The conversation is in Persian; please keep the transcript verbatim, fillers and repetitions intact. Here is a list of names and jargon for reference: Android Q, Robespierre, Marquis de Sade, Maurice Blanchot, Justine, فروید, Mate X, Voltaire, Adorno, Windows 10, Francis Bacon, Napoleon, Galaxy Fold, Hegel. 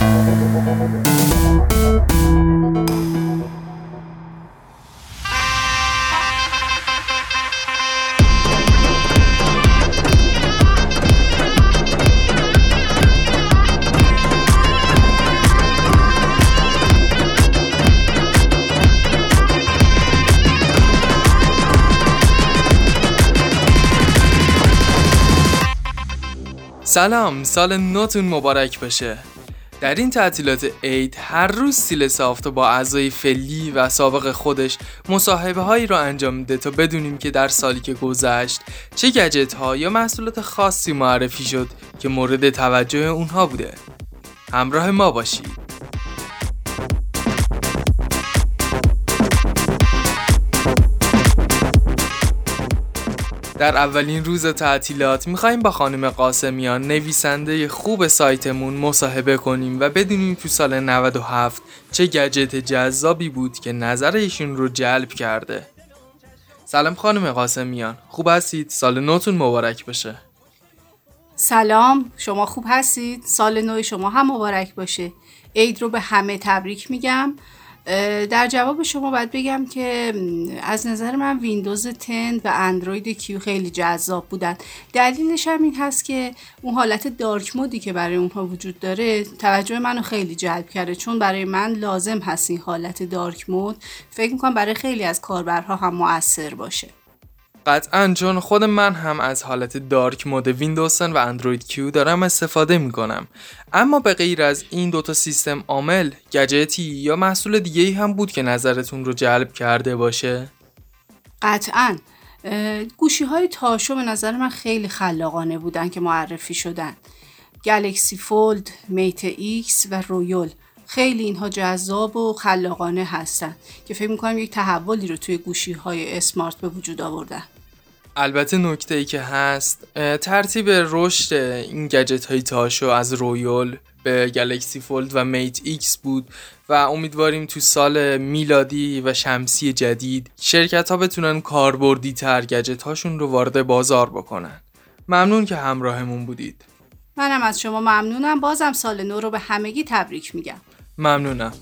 سلام، سال نوتون مبارک باشه. در این تعطیلات عید هر روز سیلسافت با اعضای فعلی و سابق خودش مصاحبه هایی رو انجام میده تا بدونیم که در سالی که گذشت چه گجت ها یا محصولات خاصی معرفی شد که مورد توجه اونها بوده. همراه ما باشید. در اولین روز تعطیلات میخواییم با خانم قاسمیان، نویسنده خوب سایتمون، مصاحبه کنیم و بدونیم تو سال نود و هفت چه گجت جذابی بود که نظر ایشون رو جلب کرده. سلام خانم قاسمیان، خوب هستید؟ سال نوتون مبارک باشه. سلام، شما خوب هستید؟ سال نو شما هم مبارک باشه. عید رو به همه تبریک میگم. در جواب شما باید بگم که از نظر من ویندوز ده و اندروید کیو خیلی جذاب بودن. دلیلش هم این هست که اون حالت دارک مودی که برای اونها وجود داره توجه منو خیلی جلب کرده، چون برای من لازم هست این حالت دارک مود. فکر میکنم برای خیلی از کاربرها هم مؤثر باشه. قطعاً، چون خود من هم از حالت دارک مود ویندوز ده و اندروید کیو دارم استفاده میکنم. اما به غیر از این دوتا سیستم عامل، گجتی یا محصول دیگه‌ای هم بود که نظرتون رو جلب کرده باشه؟ قطعاً گوشی های تاشو به نظر من خیلی خلاقانه بودن که معرفی شدن. گلکسی فولد، میت ایکس و رویال، خیلی اینها جذاب و خلاقانه هستن که فکر میکنم یک تحولی رو توی گوشی‌های اسمارت به وجود آوردن. البته نکته‌ای که هست ترتیب رشد این گجت‌های تاشو از رویال به گلکسی فولد و میت ایکس بود و امیدواریم تو سال میلادی و شمسی جدید شرکت‌ها بتونن کاربردی‌تر گجت‌هاشون رو وارد بازار بکنن. ممنون که همراهمون بودید. منم از شما ممنونم. بازم سال نو رو به همگی تبریک میگم. ممنونم.